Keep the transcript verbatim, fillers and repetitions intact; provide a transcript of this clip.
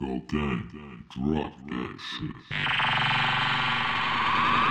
Cocaine, drop that shit.